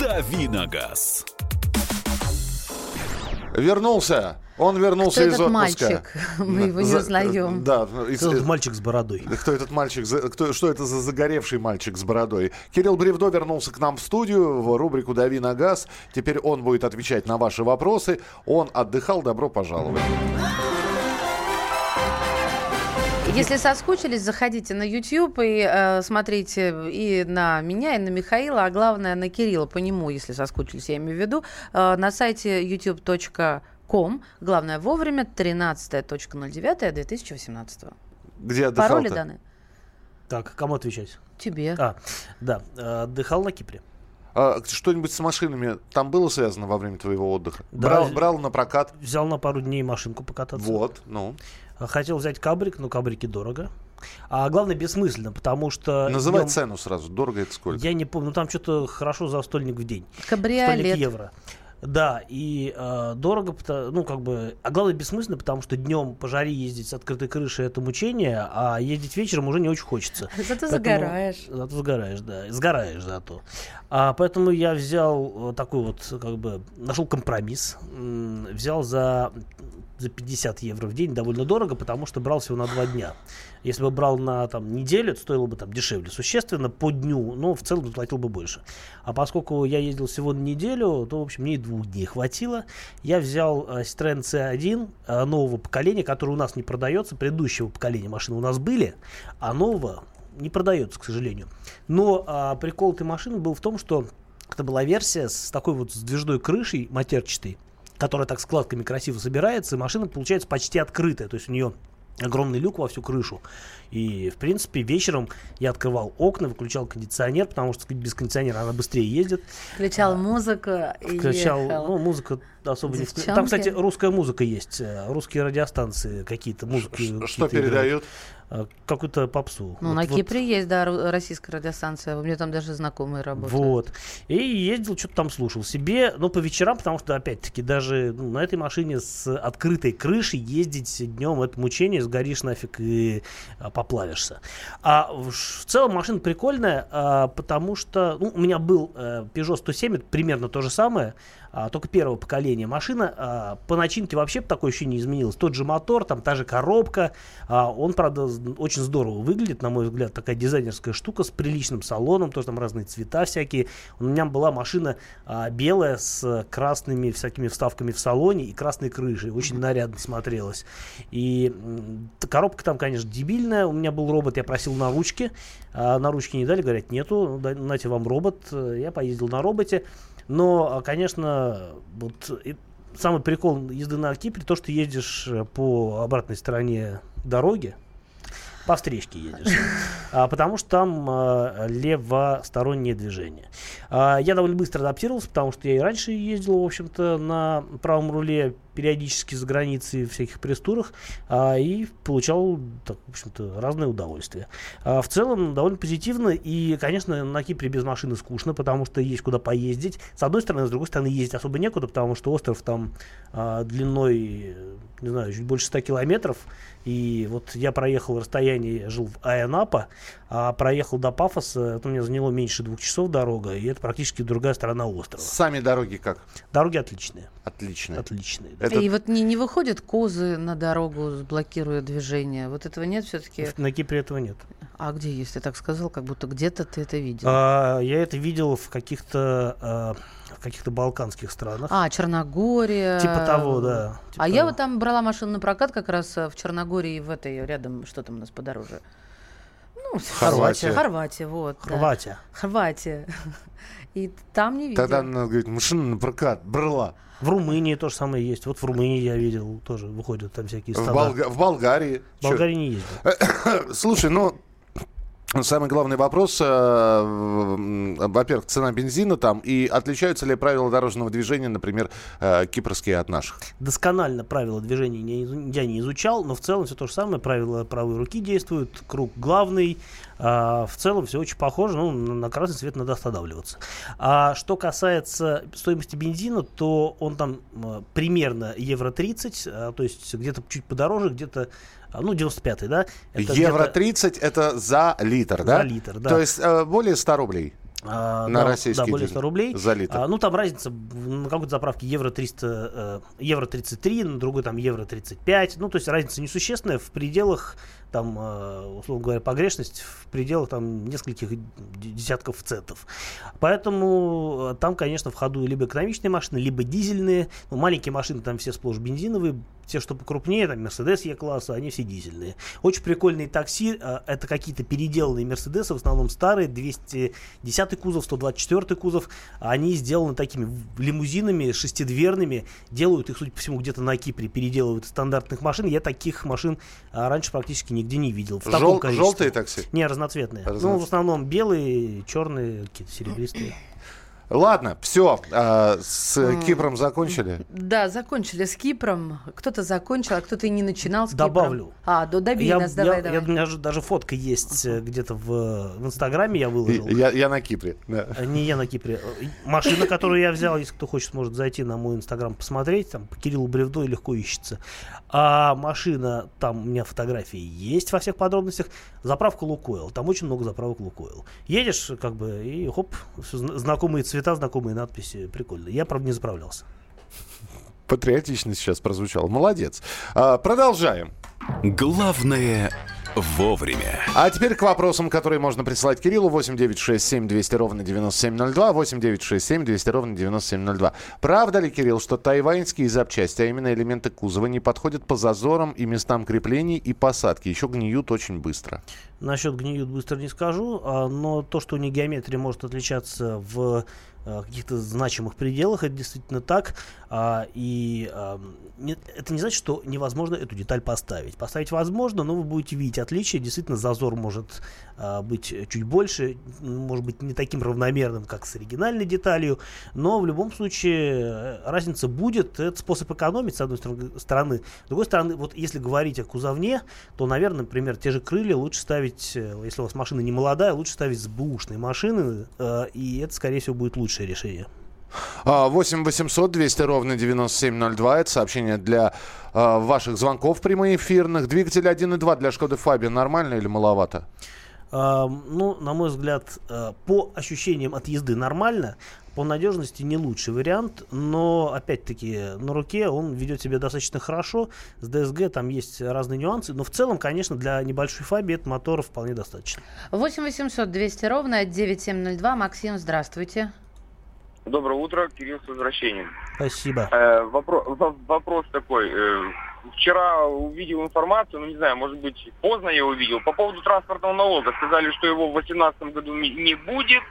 «Дави на газ». Вернулся. Он вернулся из отпуска. Кто этот мальчик? Мы его не узнаем. Да. Кто этот мальчик с бородой? Кто этот мальчик? Что это за загоревший мальчик с бородой? Кирилл Бревдо вернулся к нам в студию в рубрику «Дави на газ». Теперь он будет отвечать на ваши вопросы. Он отдыхал. Добро пожаловать. Если соскучились, заходите на YouTube и смотрите и на меня, и на Михаила, а главное на Кирилла, по нему, если соскучились, я имею в виду, на сайте youtube.com, главное вовремя, 13.09.2018. Где отдыхал-то? Пароли даны. Так, кому отвечать? Тебе. Да, отдыхал на Кипре. Что-нибудь с машинами там было связано во время твоего отдыха? Да, брал на прокат? Взял на пару дней машинку покататься. Вот, ну... Хотел взять кабрик, но кабрики дорого. А главное, бессмысленно, потому что... Называй цену сразу, дорого это сколько? Я не помню, но там что-то хорошо за стольник в день. Кабриолет. Стольник евро. Да, и дорого, ну как бы... А главное, бессмысленно, потому что днем по жаре ездить с открытой крышей — это мучение, а ездить вечером уже не очень хочется. Зато загораешь. Зато загораешь, да. Сгораешь зато. Поэтому я взял такой вот, как бы, нашел компромисс. Взял за 50 евро в день, довольно дорого, потому что брал всего на 2 дня. Если бы брал на там, неделю, это стоило бы там дешевле существенно по дню, но в целом заплатил бы больше. А поскольку я ездил всего на неделю, то, в общем, мне и 2 дней хватило. Я взял Citroën C1 нового поколения, который у нас не продается, предыдущего поколения машины у нас были, а нового не продается, к сожалению. Но прикол этой машины был в том, что это была версия с такой вот сдвижной крышей матерчатой, которая так складками красиво собирается, и машина получается почти открытая, то есть у нее огромный люк во всю крышу. И, в принципе, вечером я открывал окна, выключал кондиционер, потому что без кондиционера она быстрее ездит. Включал музыку и ехал. Ну, музыка особо не включалась. Там, кстати, русская музыка есть, русские радиостанции какие-то, музыки. Что передают? Какую-то попсу. Ну, вот, на Кипре есть, да, российская радиостанция. У меня там даже знакомые работают. Вот. И ездил, что-то там слушал себе, но по вечерам, потому что, опять-таки, даже на этой машине с открытой крышей ездить днем — это мучение, сгоришь нафиг и поплавишься. А в целом машина прикольная, потому что у меня был Peugeot 107, это примерно то же самое, только первого поколения машина. По начинке вообще такое ощущение не изменилось. Тот же мотор, там та же коробка. Он, правда, очень здорово выглядит, на мой взгляд, такая дизайнерская штука с приличным салоном, тоже там разные цвета всякие. У меня была машина белая с красными всякими вставками в салоне и красной крышей. Очень нарядно смотрелось. И коробка там, конечно, дебильная. У меня был робот, я просил на ручке. На ручке не дали, говорят, нету. Ну, дайте вам робот. Я поездил на роботе. Но, конечно, вот самый прикол езды на Кипре — то, что едешь по обратной стороне дороги, по встречке едешь, потому что там левостороннее движение. Я довольно быстро адаптировался, потому что я и раньше ездил, в общем-то, на правом руле периодически за границей в всяких пресс-турах и получал, так, в общем-то, разное удовольствие. В целом довольно позитивно, и, конечно, на Кипре без машины скучно, потому что есть куда поездить. С одной стороны, с другой стороны, ездить особо некуда, потому что остров там длиной, не знаю, чуть больше 100 километров. И вот я проехал расстояние, жил в Айанапа, а проехал до Пафоса, это у меня заняло меньше 2 часов дорога, и это практически другая сторона острова. Сами дороги как? Дороги отличные. Отличные. Отличные. Да. И вот не выходят козы на дорогу, блокируя движение? Вот этого нет все-таки? На Кипре этого нет. А где, если так сказал, как будто где-то ты это видел? Я это видел в каких-то балканских странах. Черногория. Типа того, да. Я вот там брала машину на прокат как раз в Черногории и в этой рядом, что там у нас подороже. Хорватия. И там не видел. Тогда она говорит, машина на прокат брала. В Румынии то же самое есть. Вот в Румынии я видел, тоже выходят там всякие стада. В Болгарии. В Болгарии не ездил. Слушай, самый главный вопрос, во-первых, цена бензина там, и отличаются ли правила дорожного движения, например, кипрские от наших? Досконально правила движения я не изучал, но в целом все то же самое, правила правой руки действуют, круг главный, в целом все очень похоже, на красный свет надо останавливаться. А что касается стоимости бензина, то он там примерно евро 30, то есть где-то чуть подороже, где-то 95-й, да? Это евро 30 — это за литр, да? За литр, да. То есть более 100 рублей. на российский более 100 рублей за литр. Ну там разница на какой-то заправке евро 33, на другой там евро 35. Ну то есть разница несущественная, в пределах там, условно говоря, погрешность в пределах там нескольких десятков центов. Поэтому там, конечно, в ходу либо экономичные машины, либо дизельные. Ну, маленькие машины там все сплошь бензиновые, те, что покрупнее, там Mercedes E-класса, они все дизельные. Очень прикольные такси, это какие-то переделанные Mercedes, в основном старые, 210 кузов, 124 кузов, они сделаны такими лимузинами, шестидверными, делают их, судя по всему, где-то на Кипре, переделывают из стандартных машин. Я таких машин раньше практически нигде не видел. Желтые такси? Не, разноцветные. Ну, в основном белые, черные, какие-то серебристые. Ладно, все, с Кипром закончили? Да, закончили с Кипром. Кто-то закончил, а кто-то и не начинал с Кипром. Добавлю. Добей нас, давай. У меня даже фотка есть где-то в Инстаграме, я выложил. Я на Кипре. Да. Не я на Кипре. Машина, которую я взял, если кто хочет, может зайти на мой Инстаграм, посмотреть, там по Кириллу Бревдо легко ищется. А машина, там у меня фотографии есть во всех подробностях, заправка Лукойл, там очень много заправок Лукойл. Едешь, как бы, и хоп, знакомые цвета. Знакомые надписи, прикольно. Я, правда, не заправлялся. Патриотично сейчас прозвучало. Молодец. Продолжаем. Главное вовремя. А теперь к вопросам, которые можно присылать Кириллу. 8-967-200-97-02. 8-967-200-97-02. Правда ли, Кирилл, что тайваньские запчасти, а именно элементы кузова, не подходят по зазорам и местам креплений и посадки? Еще гниют очень быстро. Насчет гниют быстро не скажу, но то, что у них геометрия может отличаться в каких-то значимых пределах, это действительно так. И это не значит, что невозможно эту деталь поставить. Поставить возможно, но вы будете видеть отличия. Действительно, зазор может быть чуть больше, может быть не таким равномерным, как с оригинальной деталью, но в любом случае разница будет. Это способ экономить, с одной стороны. С другой стороны, вот если говорить о кузовне, то, наверное, например, те же крылья лучше ставить, если у вас машина не молодая, лучше ставить с бэушной машины, и это, скорее всего, будет лучше решение. 8-800-200-97-02. Это сообщение для ваших звонков прямоэфирных. Двигатель 1.2 для Skoda Fabia нормально или маловато? Ну, на мой взгляд, по ощущениям от езды нормально. По надежности не лучший вариант, но, опять-таки, на руке он ведет себя достаточно хорошо. С ДСГ там есть разные нюансы, но в целом, конечно, для небольшой Фабии этот мотор вполне достаточно. 8-800-200-97-02. Максим, здравствуйте. Доброе утро, Кирилл, с возвращением. Спасибо. Вопрос такой. Вчера увидел информацию, ну не знаю, может быть, поздно я увидел, по поводу транспортного налога. Сказали, что его в 2018 году не будет,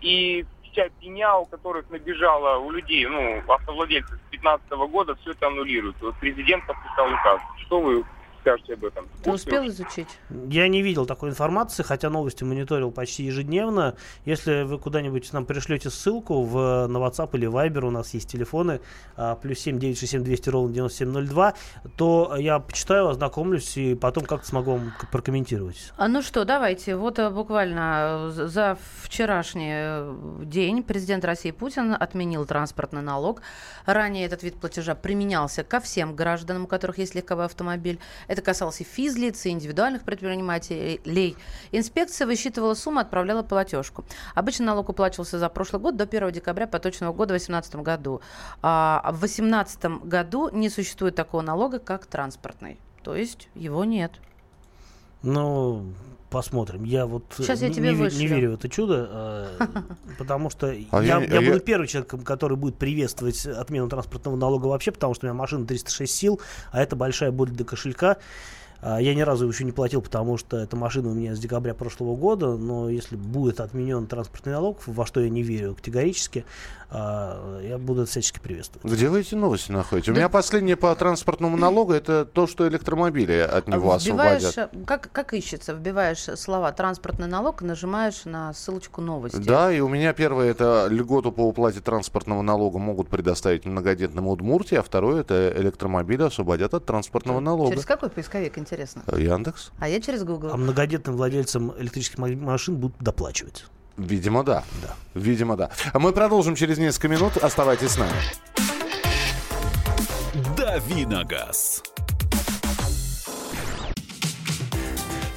и вся пеня, у которых набежала у людей, ну, автовладельцев с 2015 года, все это аннулирует. Вот президент подписал указ. Что вы скажете об этом? Ты успел изучить? Я не видел такой информации, хотя новости мониторил почти ежедневно. Если вы куда-нибудь нам пришлете ссылку на WhatsApp или Viber, у нас есть телефоны, +7 967 200 97 02, то я почитаю, ознакомлюсь и потом как-то смогу вам прокомментировать. Ну что, давайте. Вот буквально за вчерашний день президент России Путин отменил транспортный налог. Ранее этот вид платежа применялся ко всем гражданам, у которых есть легковой автомобиль. Это касалось и физлиц, и индивидуальных предпринимателей. Инспекция высчитывала сумму, отправляла платежку. Обычно налог уплачивался за прошлый год до 1 декабря поточного года в 2018 году. А в 2018 году не существует такого налога, как транспортный. То есть его нет. Ну, посмотрим. Я вот не верю в это чудо, потому что я буду первым человеком, который будет приветствовать отмену транспортного налога вообще, потому что у меня машина 306 сил, а это большая боль для кошелька. Я ни разу еще не платил, потому что эта машина у меня с декабря прошлого года, но если будет отменен транспортный налог, во что я не верю категорически, я буду это всячески приветствовать. Где вы эти новости находите? Да. У меня последнее по транспортному налогу, это то, что электромобили от него освободят. Как ищется? Вбиваешь слова «транспортный налог» и нажимаешь на ссылочку «Новости». Да, и у меня первое — это льготу по уплате транспортного налога могут предоставить многодетному Удмуртии, а второе — это электромобили освободят от транспортного налога. Через какой поисковик, интересно? Яндекс. А я через Google. А многодетным владельцам электрических машин будут доплачивать. Видимо, да. Видимо, да. Мы продолжим через несколько минут. Оставайтесь с нами. Дави на газ.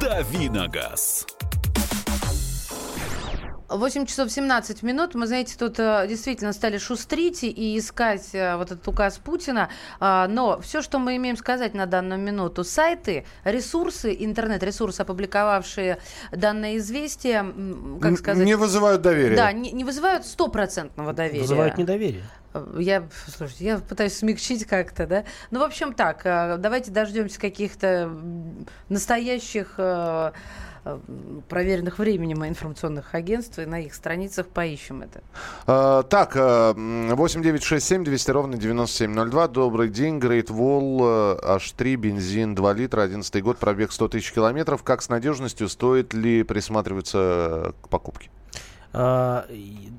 Дави на газ. 8 часов 17 минут. Мы, знаете, тут действительно стали шустрить и искать вот этот указ Путина. Но все, что мы имеем сказать на данную минуту. Сайты, ресурсы, интернет-ресурсы, опубликовавшие данное известие, как сказать... Не вызывают доверия. Да, не вызывают стопроцентного доверия. Вызывают недоверие. Я пытаюсь смягчить как-то, да? Ну, в общем, так, давайте дождемся каких-то настоящих... проверенных временем информационных агентств, и на их страницах поищем это. 8 9 6 7 200 ровно 97 02. Добрый день. Great Wall H3, бензин 2 литра, 11 год, пробег 100 тысяч километров. Как с надежностью? Стоит ли присматриваться к покупке?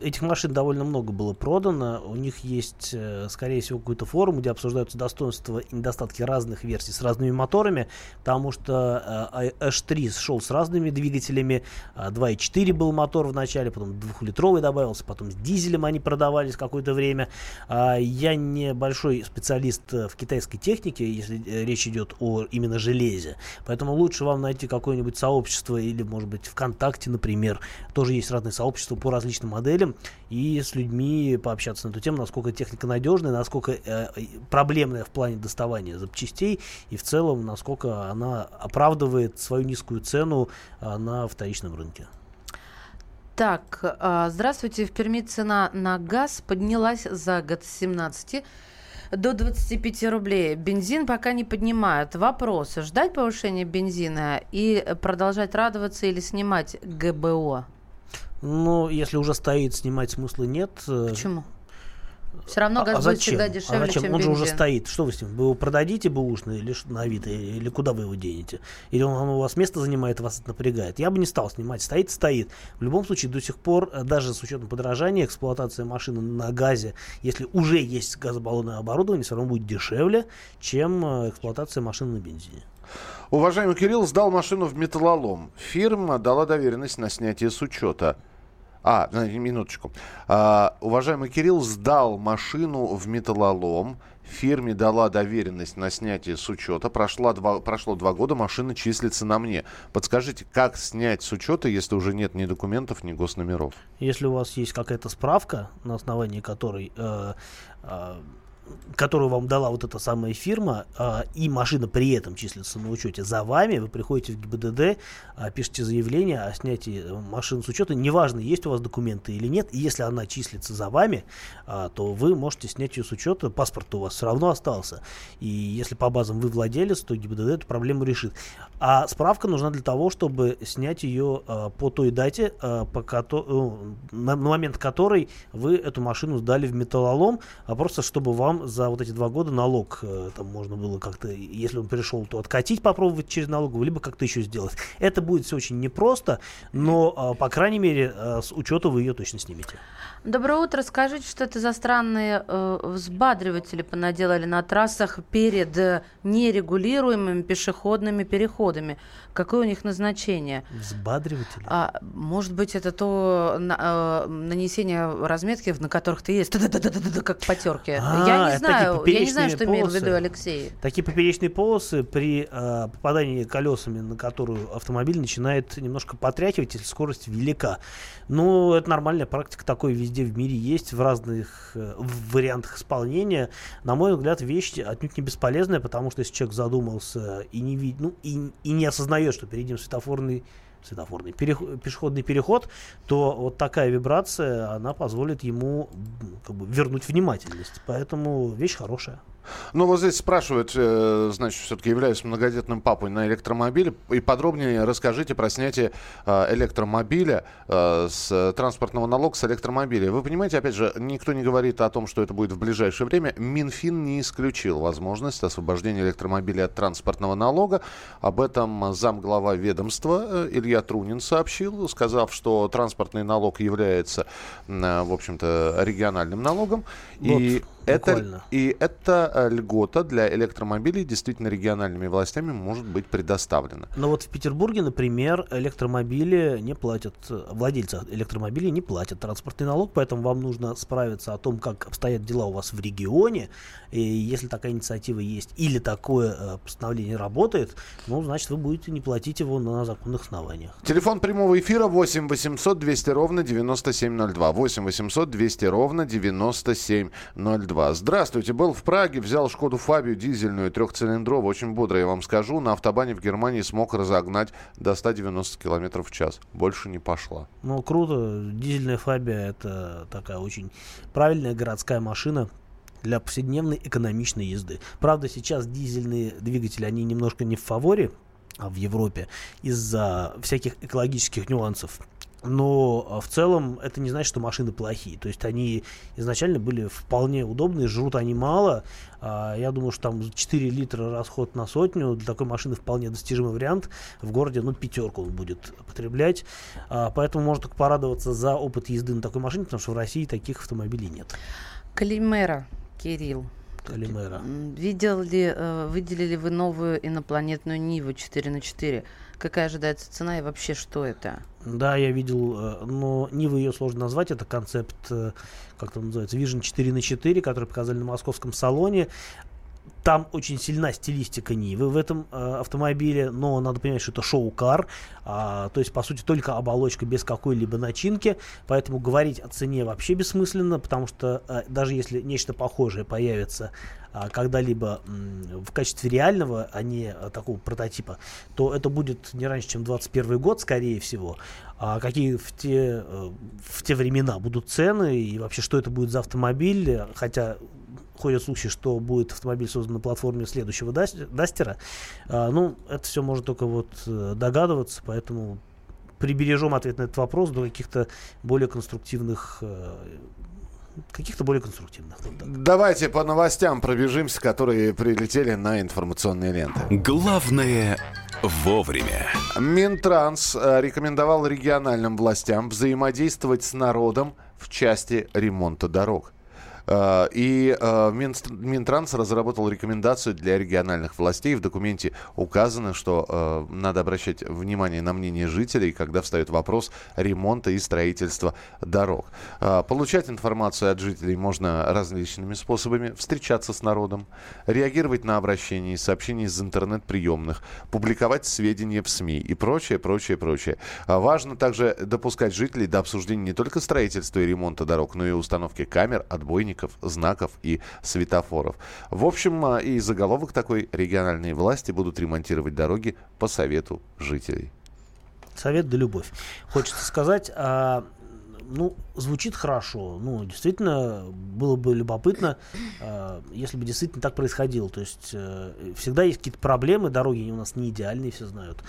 Этих машин довольно много было продано. У них есть, скорее всего, какой-то форум, где обсуждаются достоинства и недостатки разных версий с разными моторами, потому что H3 шел с разными двигателями. 2.4 был мотор в начале, потом 2-литровый добавился, потом с дизелем они продавались какое-то время. Я не большой специалист в китайской технике, если речь идет о именно железе. Поэтому лучше вам найти какое-нибудь сообщество или, может быть, ВКонтакте, например. Тоже есть разные сообщества по различным моделям и с людьми пообщаться на эту тему, насколько техника надежная, насколько проблемная в плане доставания запчастей и в целом, насколько она оправдывает свою низкую цену на вторичном рынке. Так, здравствуйте. В Перми цена на газ поднялась за год с 17 до 25 рублей. Бензин пока не поднимают. Вопрос: ждать повышения бензина и продолжать радоваться или снимать ГБО? Ну, если уже стоит, снимать смысла нет. Почему? Все равно газ будет всегда дешевле, чем бензин. Он же уже стоит. Что вы с ним? Вы его продадите бэушный или на Авито, или куда вы его денете? Или он у вас место занимает, вас напрягает? Я бы не стал снимать. Стоит. В любом случае, до сих пор, даже с учетом подорожания, эксплуатация машины на газе, если уже есть газобаллонное оборудование, все равно будет дешевле, чем эксплуатация машины на бензине. Уважаемый Кирилл сдал машину в металлолом. Фирма дала доверенность на снятие с учета. Минуточку. Уважаемый Кирилл сдал машину в металлолом. Фирме дала доверенность на снятие с учета. Прошло 2 года, машина числится на мне. Подскажите, как снять с учета, если уже нет ни документов, ни госномеров? Если у вас есть какая-то справка, на основании которой... которую вам дала вот эта самая фирма, и машина при этом числится на учете за вами, вы приходите в ГИБДД, пишете заявление о снятии машины с учета, неважно, есть у вас документы или нет, если она числится за вами, то вы можете снять ее с учета, паспорт у вас все равно остался, и если по базам вы владелец, то ГИБДД эту проблему решит. А справка нужна для того, чтобы снять ее по той дате, на момент которой вы эту машину сдали в металлолом, а просто чтобы вам за вот эти 2 года налог там можно было как-то, если он пришел, то откатить, попробовать через налоговую, либо как-то еще сделать. Это будет все очень непросто, но, по крайней мере, с учета вы ее точно снимете. Доброе утро. Скажите, что это за странные взбадриватели понаделали на трассах перед нерегулируемыми пешеходными переходами? Какое у них назначение? Взбадриватели? Может быть, это то нанесение разметки, на которых ты едешь, как потерки. Я не знаю, что имеет в виду Алексей. Такие поперечные полосы при попадании колесами, на которую автомобиль начинает немножко потряхивать, если скорость велика. Но это нормальная практика, такой везде в мире есть, в разных вариантах исполнения. На мой взгляд, вещь отнюдь не бесполезная, потому что если человек задумался и не видит, и не осознает, что перед ним пешеходный переход, то вот такая вибрация, она позволит ему вернуть внимательность. Поэтому вещь хорошая. Ну, вот здесь спрашивают, значит, все-таки являюсь многодетным папой на электромобиле. И подробнее расскажите про снятие электромобиля с транспортного налога с электромобиля. Вы понимаете, опять же, никто не говорит о том, что это будет в ближайшее время. Минфин не исключил возможность освобождения электромобиля от транспортного налога. Об этом замглава ведомства Илья Трунин сообщил, сказав, что транспортный налог является, в общем-то, региональным налогом. Вот. И эта льгота для электромобилей действительно региональными властями может быть предоставлена. Но вот в Петербурге, например, электромобили не платят, владельцы электромобилей не платят транспортный налог, поэтому вам нужно справиться о том, как обстоят дела у вас в регионе. И если такая инициатива есть или такое постановление работает, ну, значит, вы будете не платить его на законных основаниях. Телефон прямого эфира 8 800 200 ровно 9702. 8 800 200 ровно 9702. Здравствуйте. Был в Праге, взял Шкоду Фабию дизельную, трехцилиндровую, очень бодрая, я вам скажу. На автобане в Германии смог разогнать до 190 км в час. Больше не пошла. Ну, круто. Дизельная Фабия — это такая очень правильная городская машина для повседневной экономичной езды. Правда, сейчас дизельные двигатели, они немножко не в фаворе, а в Европе, из-за всяких экологических нюансов. Но в целом это не значит, что машины плохие. То есть они изначально были вполне удобные, жрут они мало. Я думаю, что там 4 литра расход на сотню для такой машины вполне достижимый вариант. В городе, ну, пятерку он будет потреблять. Поэтому можно только порадоваться за опыт езды на такой машине, потому что в России таких автомобилей нет. Калимера, Кирилл. Калимера. Выделили вы новую инопланетную Ниву 4х4? Какая ожидается цена и вообще что это? Да, я видел, но Ниву ее сложно назвать. Это концепт, как там называется, Vision 4х4, который показали на московском салоне. Там очень сильна стилистика Нивы в этом автомобиле, но надо понимать, что это шоу-кар, то есть, по сути, только оболочка без какой-либо начинки, поэтому говорить о цене вообще бессмысленно, потому что даже если нечто похожее появится когда-либо в качестве реального, а не такого прототипа, то это будет не раньше, чем 2021 год, скорее всего. А какие в те времена будут цены и вообще, что это будет за автомобиль, хотя... Ходят слухи, что будет автомобиль создан на платформе следующего Дастера. Ну, это все можно только вот догадываться, поэтому прибережем ответ на этот вопрос до каких-то более конструктивных. Давайте по новостям пробежимся, которые прилетели на информационные ленты. Главное вовремя. Минтранс рекомендовал региональным властям взаимодействовать с народом в части ремонта дорог. И Минтранс разработал рекомендацию для региональных властей. В документе указано, что надо обращать внимание на мнение жителей, когда встает вопрос ремонта и строительства дорог. Получать информацию от жителей можно различными способами. Встречаться с народом, реагировать на обращения и сообщения из интернет-приемных, публиковать сведения в СМИ и прочее. Важно также допускать жителей до обсуждения не только строительства и ремонта дорог, но и установки камер, отбойников, знаков и светофоров. В общем, и заголовок такой: региональные власти будут ремонтировать дороги по совету жителей. Совет да любовь. Хочется сказать, звучит хорошо. Ну, действительно, было бы любопытно, если бы действительно так происходило. То есть всегда есть какие-то проблемы, дороги у нас не идеальные, все знают.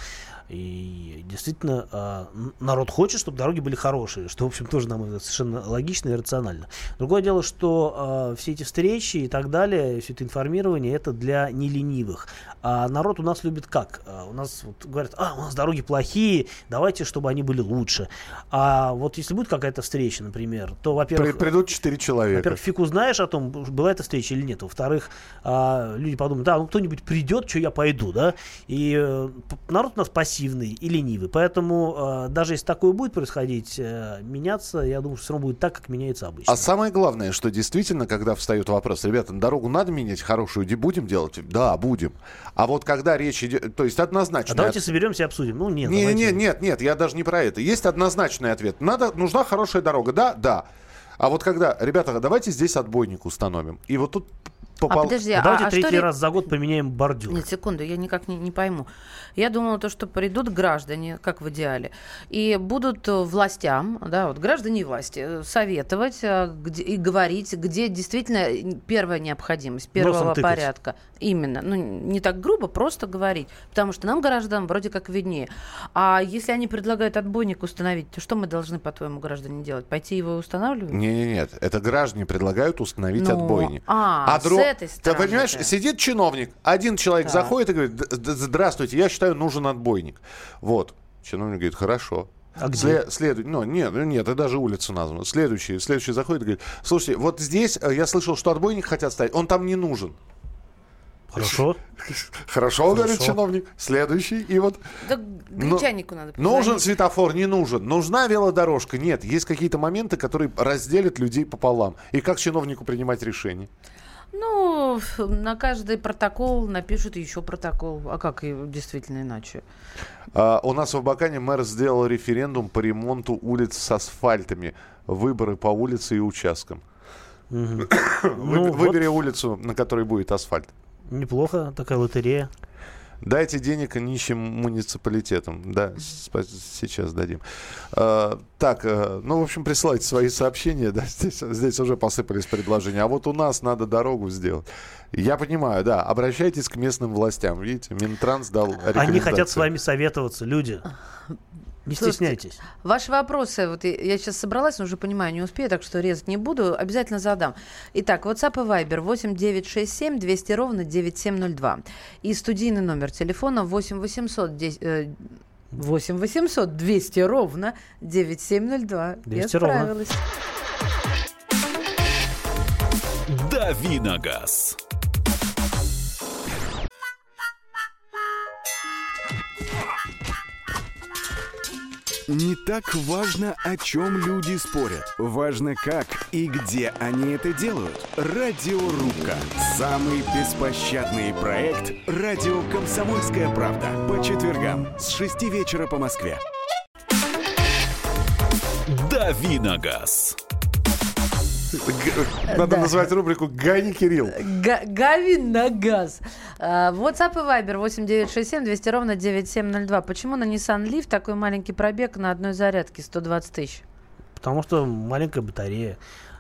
И действительно, народ хочет, чтобы дороги были хорошие, что, в общем, тоже, на мой взгляд, совершенно логично и рационально. Другое дело, что все эти встречи и так далее, все это информирование, это для неленивых. А народ у нас любит как? У нас вот говорят: у нас дороги плохие, давайте, чтобы они были лучше. А вот если будет какая-то встреча, например, то, во-первых... Придут 4 человека. Во-первых, фиг узнаешь о том, была эта встреча или нет. Во-вторых, люди подумают: кто-нибудь придет, что я пойду, да? И народ у нас пассивный и ленивый. Поэтому даже если такое будет происходить, меняться, я думаю, что все равно будет так, как меняется обычно. А самое главное, что действительно, когда встает вопрос: ребята, дорогу надо менять, хорошую будем делать? Да, будем. А вот когда речь идет... То есть однозначный... А давайте соберемся и обсудим. Ну, нет, я даже не про это. Есть однозначный ответ. Нужна хорошая дорога. Да. А вот когда: ребята, давайте здесь отбойник установим. И вот тут Давайте третий раз за год поменяем бордюр. Нет, секунду, я никак не пойму. Я думала, то, что придут граждане, как в идеале, и будут властям, да, вот граждане и власти, советовать и говорить, где действительно первая необходимость, первого порядка. Именно. Ну, не так грубо, просто говорить. Потому что нам, гражданам, вроде как виднее. А если они предлагают отбойник установить, то что мы должны, по-твоему, граждане, делать? Пойти его устанавливать? Нет. Это граждане предлагают установить отбойник. С этой стороны. Ты понимаешь, сидит чиновник, один человек заходит и говорит: здравствуйте, я считаю, нужен отбойник. Вот. Чиновник говорит: хорошо. А где? Нет, это даже улица названа. Следующий заходит и говорит: слушайте, вот здесь я слышал, что отбойник хотят ставить, он там не нужен. Хорошо, говорит чиновник. Следующий. И вот. Да, гречанику надо позвонить. Нужен светофор, не нужен. Нужна велодорожка. Нет, есть какие-то моменты, которые разделят людей пополам. И как чиновнику принимать решение? Ну, на каждый протокол напишут еще протокол. А как действительно иначе? У нас в Абакане мэр сделал референдум по ремонту улиц с асфальтами. Выборы по улице и участкам. Выбери улицу, на которой будет асфальт. Неплохо, такая лотерея. Дайте денег нищим муниципалитетам. Да, сейчас дадим. В общем, присылайте свои сообщения. Да, здесь уже посыпались предложения. А вот у нас надо дорогу сделать. Я понимаю, да. Обращайтесь к местным властям. Видите, Минтранс дал рекомендацию. Они хотят с вами советоваться, люди. Не стесняйтесь. Слушайте, ваши вопросы, вот я сейчас собралась, но уже понимаю, не успею, так что резать не буду, обязательно задам. Итак, WhatsApp и Viber 8 967 200 ровно 9702 и студийный номер телефона 8 800 200 ровно 9702. 200 я справилась. Дави на газ. Не так важно, о чем люди спорят. Важно, как и где они это делают. Радиорубка. Самый беспощадный проект «Радио Комсомольская правда». По четвергам с 6 вечера по Москве. «Дави на газ». Надо назвать рубрику «Гони, Кирилл». Гави на газ. WhatsApp и Viber 8967 200 ровно 9702. Почему на Nissan Leaf такой маленький пробег на одной зарядке 120 тысяч? Потому что маленькая батарея.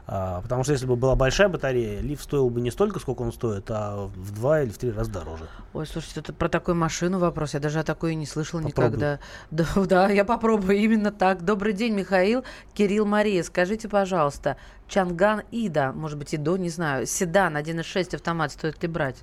Потому что если бы была большая батарея, Leaf стоил бы не столько, сколько он стоит, а в 2 или в 3 раза дороже. Ой, слушайте, это про такую машину вопрос. Я даже о такой не слышала никогда. Да, я попробую именно так. Добрый день, Михаил, Кирилл, Мария. Скажите, пожалуйста, Чанган Ида, может быть, Идо, не знаю, седан 1.6 автомат, стоит ли брать?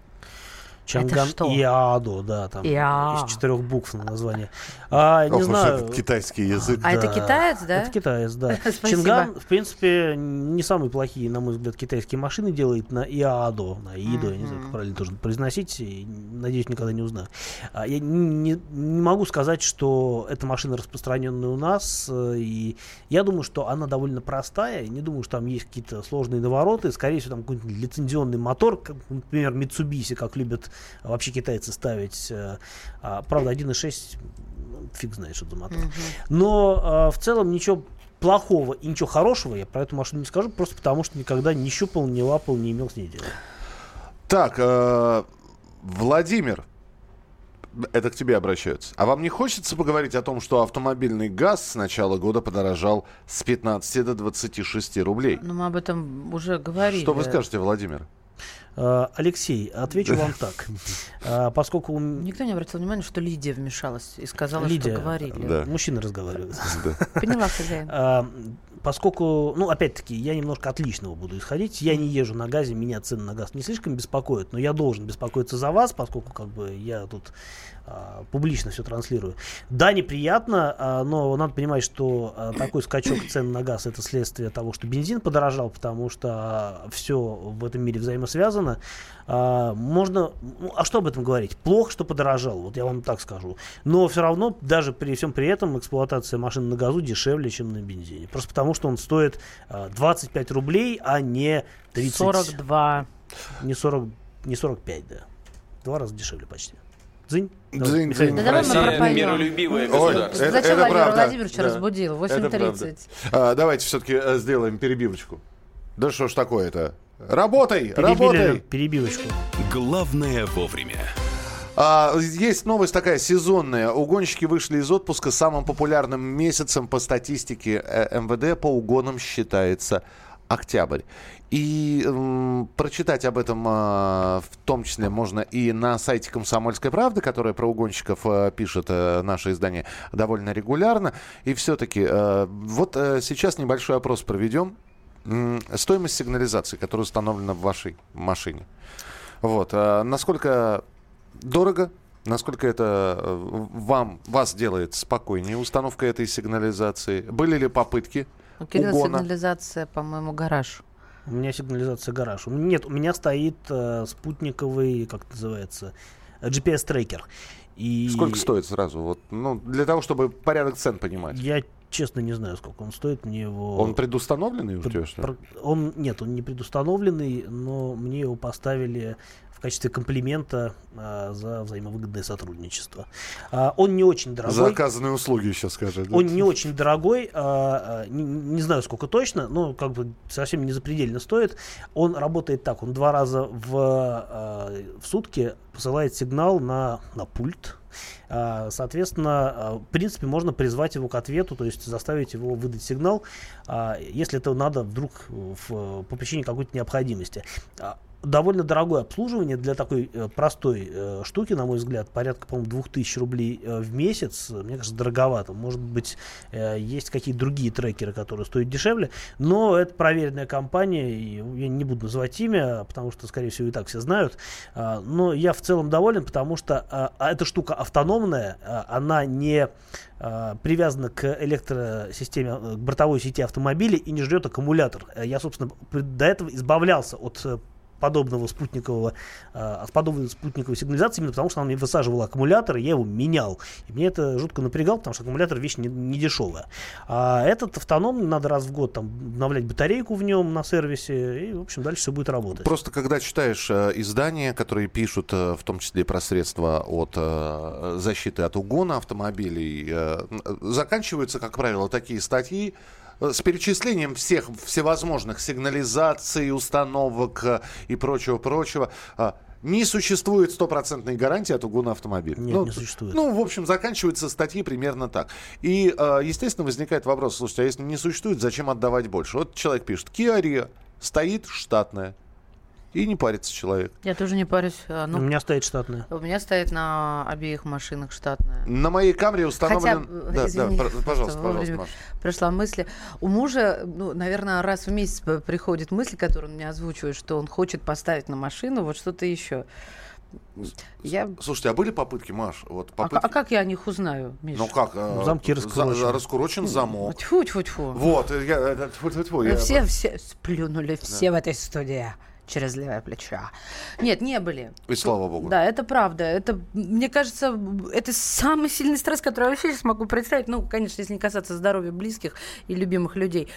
Чанган Иадо, да, там из 4 букв на название. Не знаю. Это китайский язык. Да. Это китаец, да? Это китаец, да. Чанган, в принципе, не самые плохие, на мой взгляд, китайские машины делает на Иадо, на Идо, я не знаю, как правильно тоже произносить, надеюсь, никогда не узнаю. Я не могу сказать, что эта машина распространенная у нас, и я думаю, что она довольно простая, не думаю, что там есть какие-то сложные навороты, скорее всего, там какой-нибудь лицензионный мотор, как, например, Mitsubishi, как любят вообще китайцы ставить. Правда, 1.6, фиг знает, что за мотор. Но в целом ничего плохого и ничего хорошего я про эту машину не скажу, просто потому что никогда не щупал, не лапал, не имел с ней дела. Так, Владимир, это к тебе обращаются. А вам не хочется поговорить о том, что автомобильный газ с начала года подорожал с 15 до 26 рублей? Ну, мы об этом уже говорили. Что вы скажете, Владимир? Алексей, отвечу вам так. Поскольку... Никто не обратил внимания, что Лидия вмешалась и сказала, что говорили. Да. Мужчины разговаривают. Поняла, хозяин. Поскольку, опять-таки, я немножко от личного буду исходить. Я не езжу на газе, меня цены на газ не слишком беспокоят, но я должен беспокоиться за вас, поскольку я тут публично все транслирую. Да, неприятно, но надо понимать, что такой скачок цен на газ — это следствие того, что бензин подорожал, потому что все в этом мире взаимосвязано. Что об этом говорить? Плохо, что подорожал, вот я вам так скажу. Но все равно, даже при всем при этом, эксплуатация машин на газу дешевле, чем на бензине. Просто потому что он стоит 25 рублей, а не 30. 42. Не 45, да. Два раза дешевле почти. Дзынь. Дзынь. Да, Россия миролюбивая государство. Зачем Владимир Владимирович разбудил? 8:30. Давайте все-таки сделаем перебивочку. Да что ж такое-то? Работай, работай. Перебивочку. Главное вовремя. Есть новость такая сезонная. Угонщики вышли из отпуска. Самым популярным месяцем по статистике МВД по угонам считается октябрь. И прочитать об этом в том числе можно и на сайте «Комсомольской правды», которая про угонщиков пишет наше издание довольно регулярно. И все-таки сейчас небольшой опрос проведем. Стоимость сигнализации, которая установлена в вашей машине. Вот. Насколько дорого, насколько это вас делает спокойнее установка этой сигнализации? Были ли попытки угона? Сигнализация, по-моему, гараж. У меня сигнализация гараж. Нет, у меня стоит спутниковый, как называется, GPS-трекер. И... Сколько стоит сразу? Вот, для того, чтобы порядок цен понимать. Я честно не знаю, сколько он стоит. Мне его... Он предустановленный у тебя, что ли? Нет, он не предустановленный, но мне его поставили в качестве комплимента за взаимовыгодное сотрудничество. Он не очень дорогой. За оказанные услуги сейчас скажет. Он не очень дорогой. Не знаю, сколько точно, но как бы совсем не запредельно стоит. Он работает так. Он 2 раза в сутки посылает сигнал на пульт. Соответственно, в принципе, можно призвать его к ответу, то есть заставить его выдать сигнал, если это надо вдруг по причине какой-то необходимости. Довольно дорогое обслуживание для такой простой штуки, на мой взгляд, порядка, по-моему, 2000 рублей в месяц. Мне кажется, дороговато. Может быть, есть какие-то другие трекеры, которые стоят дешевле, но это проверенная компания, и я не буду называть имя, потому что, скорее всего, и так все знают. Но я в целом доволен, потому что эта штука автономная, она не привязана к электросистеме, к бортовой сети автомобиля и не жрет аккумулятор. Я, собственно, до этого избавлялся от подобного спутниковой сигнализации, именно потому что она мне высаживала аккумулятор, и я его менял. И мне это жутко напрягало, потому что аккумулятор вещь не дешевая. А этот автономный, надо раз в год обновлять батарейку в нем на сервисе, и, в общем, дальше все будет работать. Просто когда читаешь издания, которые пишут, в том числе и про средства от защиты от угона автомобилей, заканчиваются, как правило, такие статьи с перечислением всевозможных сигнализаций, установок и прочего-прочего. Не существует стопроцентной гарантии от угона автомобиля. Нет, не существует. В общем, заканчиваются статьи примерно так. И, естественно, возникает вопрос, слушайте, а если не существует, зачем отдавать больше? Вот человек пишет, Kia Rio стоит штатная. И не парится человек. Я тоже не парюсь. У меня стоит штатная. У меня стоит на обеих машинах штатная. На моей Camry установлен... Хотя, да, извини, пожалуйста. Пришла мысль. У мужа, наверное, раз в месяц приходит мысль, которую он мне озвучивает, что он хочет поставить на машину вот что-то еще. Слушайте, а были попытки, Маш? А как я о них узнаю, Миша? Замки раскурочены. Раскурочен замок. Тьфу-тьфу-тьфу. Все сплюнули, все в этой студии. Через левое плечо. Нет, не были. И слава богу. Да, это правда. Это, мне кажется, это самый сильный стресс, который я вообще сейчас могу представить. Конечно, если не касаться здоровья близких и любимых людей.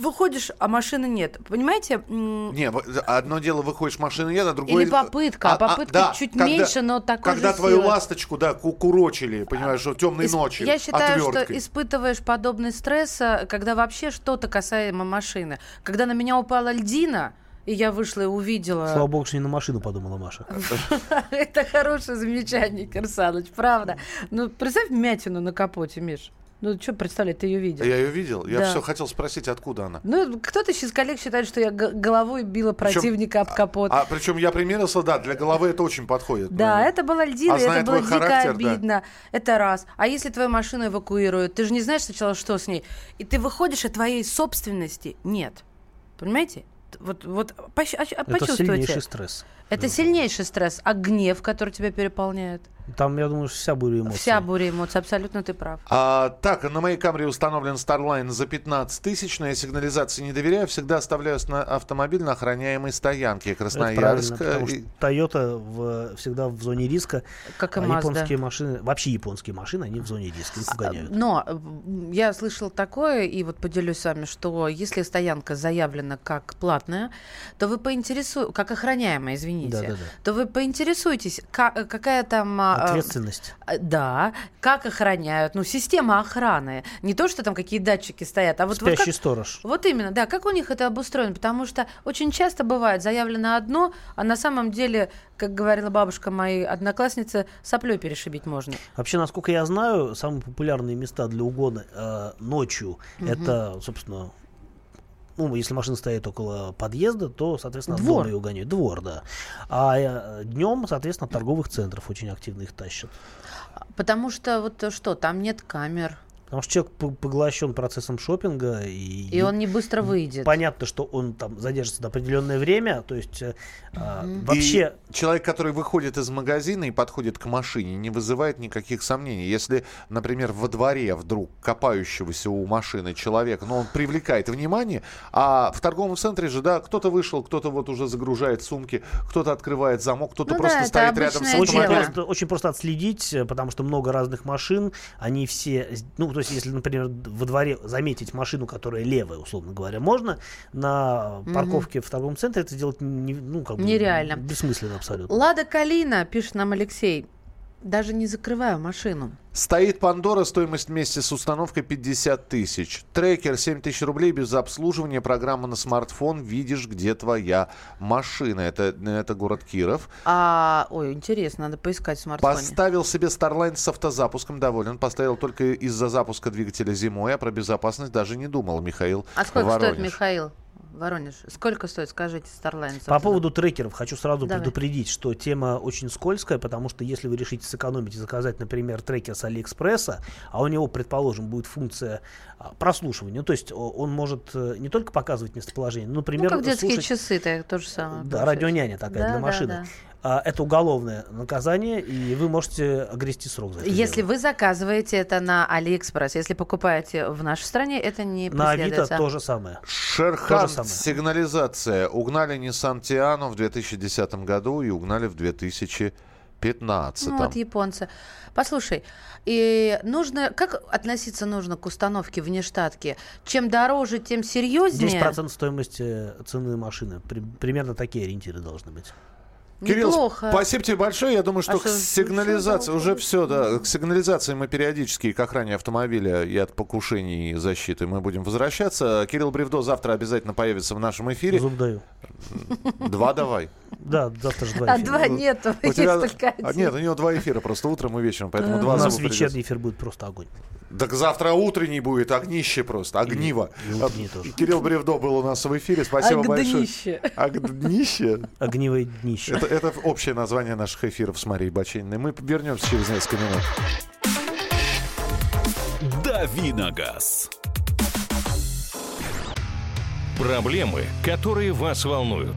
Выходишь, а машины нет. Понимаете? Не, одно дело, выходишь, машины нет, а другое... Или попытка. Попытка чуть меньше, но такой же силы. Когда твою ласточку, кукурочили, понимаешь, в темной ночи. Я считаю, что испытываешь подобный стресс, когда вообще что-то касаемо машины. Когда на меня упала льдина, и я вышла и увидела... Слава богу, что не на машину подумала Маша. Это хорошее замечание, Кирсаныч, правда. Представь мятину на капоте, Миш. Что представлять, ты ее видел? Я ее видел. Я все хотел спросить, откуда она. Кто-то из коллег считает, что я головой била противника об капот. Причем я примерился, для головы это очень подходит. Да, это была льдина, это было дико обидно. Да. Это раз. А если твою машину эвакуируют, ты же не знаешь сначала, что с ней. И ты выходишь, от твоей собственности нет. Понимаете? Почувствуйте. Это сильнейший стресс. Это сильнейший стресс. А гнев, который тебя переполняет? Там, я думаю, вся буря эмоций. Вся буря эмоций, абсолютно ты прав. На моей Camry установлен Starline за 15 000. Но я сигнализации не доверяю. Всегда оставляю автомобиль на охраняемой стоянке. Красноярск. Toyota всегда в зоне риска. Как и Mazda. Японские машины, вообще японские машины, они в зоне риска. Их гоняют. Но я слышал такое, и поделюсь с вами, что если стоянка заявлена как платная, то вы поинтересуетесь, как охраняемая, извините, то вы поинтересуетесь, какая там Ответственность. Да. Как охраняют. Ну, система охраны. Не то, что там какие датчики стоят, а вот... Спящий сторож. Вот именно, да. Как у них это обустроено? Потому что очень часто бывает заявлено одно, а на самом деле, как говорила бабушка моей одноклассницы, соплей перешибить можно. Вообще, насколько я знаю, самые популярные места для угона ночью, это, собственно... Ну, если машина стоит около подъезда, то, соответственно, от дома ее угоняют. Двор, да. А днем, соответственно, от торговых центров очень активно их тащат. Потому что вот что, там нет камер. Потому что человек поглощен процессом шопинга. И он не быстро выйдет. Понятно, что он там задержится до определенное время. То есть вообще... И человек, который выходит из магазина и подходит к машине, не вызывает никаких сомнений. Если, например, во дворе вдруг копающегося у машины человека, но он привлекает внимание, а в торговом центре же, да, кто-то вышел, кто-то вот уже загружает сумки, кто-то открывает замок, кто-то просто стоит рядом с автомобилем. Очень просто отследить, потому что много разных машин, они все... Ну, то есть, если, например, во дворе заметить машину, которая левая, условно говоря, можно, на парковке в торговом центре это сделать нереально. Бессмысленно абсолютно. Лада Калина, пишет нам Алексей, даже не закрываю машину. Стоит Пандора, стоимость вместе с установкой 50 тысяч. Трекер 7 тысяч рублей без обслуживания. Программа на смартфон. Видишь, где твоя машина. Это город Киров. Ой, интересно, надо поискать в смартфоне. Поставил себе Starline с автозапуском. Доволен. Поставил только из-за запуска двигателя зимой. А про безопасность даже не думал. Михаил, сколько Воронеж. Стоит, Михаил? Воронеж. Сколько стоит, скажите, Starline? Собственно. По поводу трекеров хочу сразу предупредить, что тема очень скользкая, потому что если вы решите сэкономить и заказать, например, трекер с Алиэкспресса, а у него, предположим, будет функция прослушивания, то есть он может не только показывать местоположение, но, например, как детские часы, то же самое. Да, радионяня такая для машины. Это уголовное наказание, и вы можете огрести срок за это. Если дело. Вы заказываете это на Алиэкспресс, если покупаете в нашей стране, это не преследуется. На Авито то же самое. Шерхан, сигнализация. Угнали Nissan Тиану в 2010 году и угнали в 2015. Ну, от японца. Послушай, и как относиться нужно к установке внештатки? Чем дороже, тем серьезнее. 10% стоимости цены машины. Примерно такие ориентиры должны быть. Кирилл, неплохо. Спасибо тебе большое. Я думаю, что к сигнализации уже все, да. К сигнализации мы периодически, и к охране автомобиля, и от покушений и защиты мы будем возвращаться. Кирилл Бревдо завтра обязательно появится в нашем эфире. Зуб даю. Два давай. Да, завтра же два эфира. А два нету, есть только один. Нет, у него два эфира просто утром и вечером, поэтому два зуба. У нас вечерний эфир будет просто огонь. Так завтра утренний будет огнище просто, огниво. Кирилл Бревдо был у нас в эфире, спасибо большое. Огнище. Огнивое днище. Это общее название наших эфиров с Марией Бачениной. Мы вернемся через несколько минут. Дави на газ. Проблемы, которые вас волнуют.